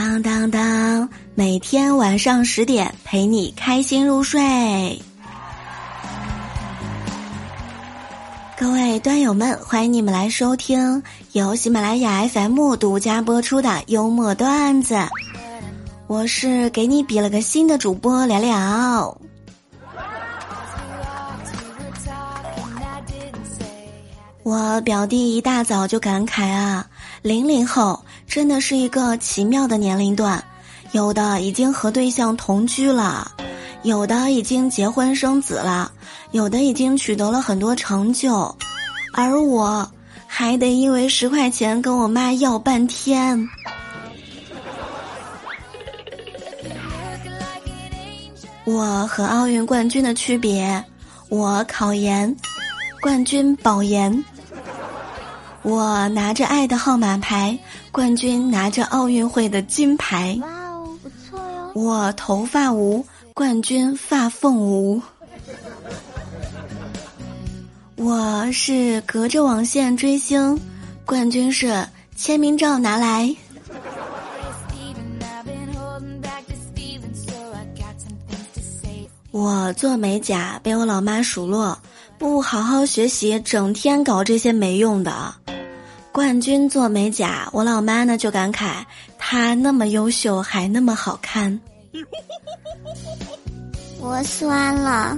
当当当，每天晚上10点陪你开心入睡。各位端友们，欢迎你们来收听由喜马拉雅 FM 独家播出的幽默段子，我是给你比了个新的主播聊聊。我表弟一大早就感慨啊，00后真的是一个奇妙的年龄段，有的已经和对象同居了，有的已经结婚生子了，有的已经取得了很多成就，而我还得因为10块钱跟我妈要半天。我和奥运冠军的区别，我考研，冠军保研。我拿着爱的号码牌，冠军拿着奥运会的金牌。我头发无，冠军发缝无。我是隔着网线追星，冠军是签名照拿来。我做美甲被我老妈数落，不好好学习，整天搞这些没用的。冠军做美甲，我老妈呢就感慨她那么优秀还那么好看。我酸了。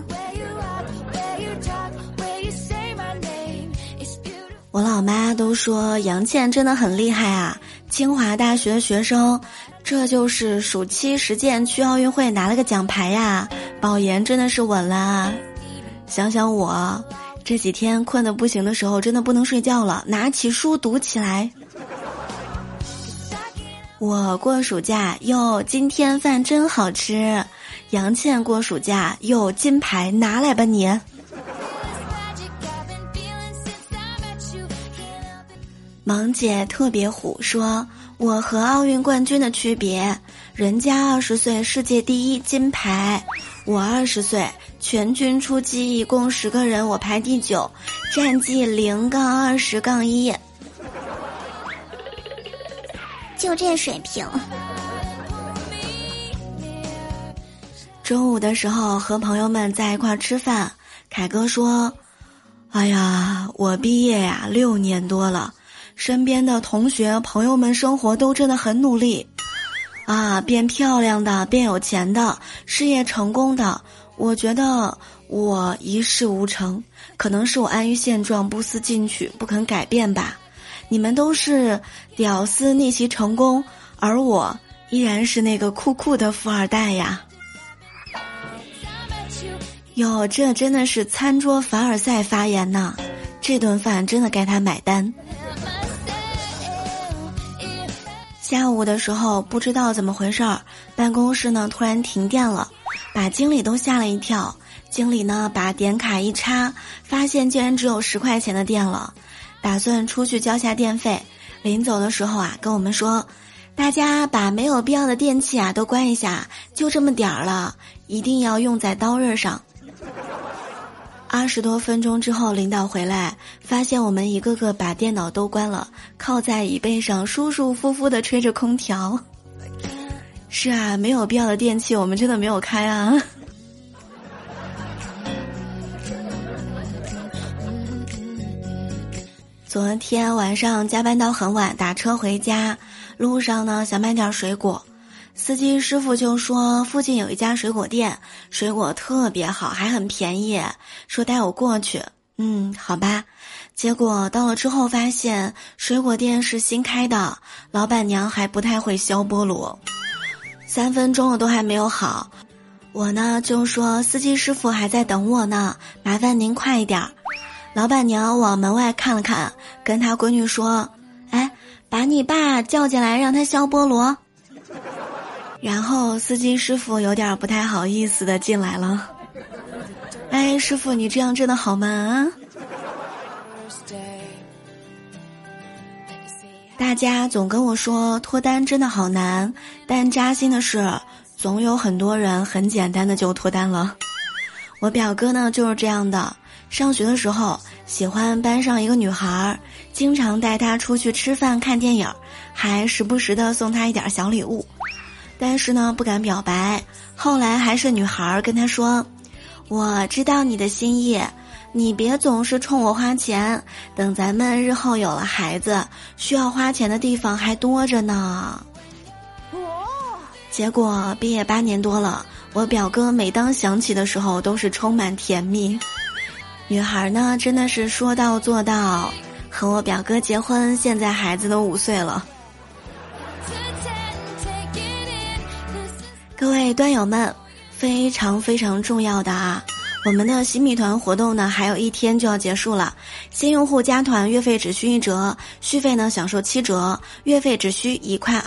我老妈都说杨倩真的很厉害啊，清华大学学生，这就是暑期实践去奥运会拿了个奖牌呀，保研真的是稳了。想想我这几天困得不行的时候，真的不能睡觉了，拿起书读起来。我过暑假哟，今天饭真好吃。杨倩过暑假哟，金牌拿来吧你。萌姐特别虎说，我和奥运冠军的区别，人家20岁世界第一金牌，我20岁全军出击，一共10个人，我排第9，战绩0-20-1，就这水平。中午的时候和朋友们在一块吃饭，凯哥说：“哎呀，我毕业呀6年多了，身边的同学朋友们生活都真的很努力啊，变漂亮的，变有钱的，事业成功的。”我觉得我一事无成，可能是我安于现状，不思进取，不肯改变吧。你们都是屌丝逆袭成功，而我依然是那个酷酷的富二代呀。哟，这真的是餐桌凡尔赛发言呢，这顿饭真的该他买单。下午的时候不知道怎么回事儿，办公室呢突然停电了，把经理都吓了一跳。经理呢把点卡一插，发现竟然只有10块钱的电了，打算出去交下电费。临走的时候啊跟我们说，大家把没有必要的电器啊都关一下，就这么点儿了，一定要用在刀刃上。20多分钟之后，领导回来发现我们一个个把电脑都关了，靠在椅背上舒舒服服地吹着空调。是啊，没有必要的电器我们真的没有开啊。昨天晚上加班到很晚，打车回家，路上呢想买点水果，司机师傅就说附近有一家水果店，水果特别好，还很便宜，说带我过去。好吧。结果到了之后发现水果店是新开的，老板娘还不太会削菠萝。3分钟了都还没有好，我呢就说司机师傅还在等我呢，麻烦您快一点。老板娘往门外看了看，跟她闺女说：“哎，把你爸叫进来，让他削菠萝。”然后司机师傅有点不太好意思的进来了。哎，师傅，你这样真的好吗？大家总跟我说脱单真的好难，但扎心的是总有很多人很简单的就脱单了。我表哥呢就是这样的，上学的时候喜欢班上一个女孩，经常带她出去吃饭看电影，还时不时的送她一点小礼物。但是呢不敢表白，后来还是女孩跟她说，我知道你的心意，你别总是冲我花钱，等咱们日后有了孩子，需要花钱的地方还多着呢。结果毕业8年多了，我表哥每当想起的时候都是充满甜蜜。女孩呢真的是说到做到，和我表哥结婚，现在孩子都5岁了。各位端友们，非常非常重要的啊，我们的洗米团活动呢还有1天就要结束了，新用户加团月费只需1折，续费呢享受7折，月费只需1.2块。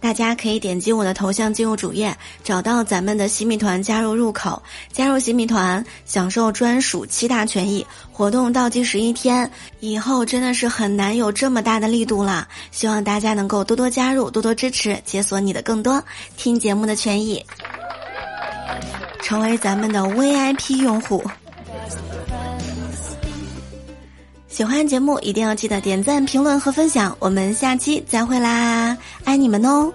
大家可以点击我的头像进入主页，找到咱们的洗米团加入入口，加入洗米团享受专属7大权益。活动到期11天，以后真的是很难有这么大的力度啦，希望大家能够多多加入，多多支持，解锁你的更多听节目的权益，成为咱们的 VIP 用户。喜欢节目一定要记得点赞评论和分享，我们下期再会啦，爱你们哦。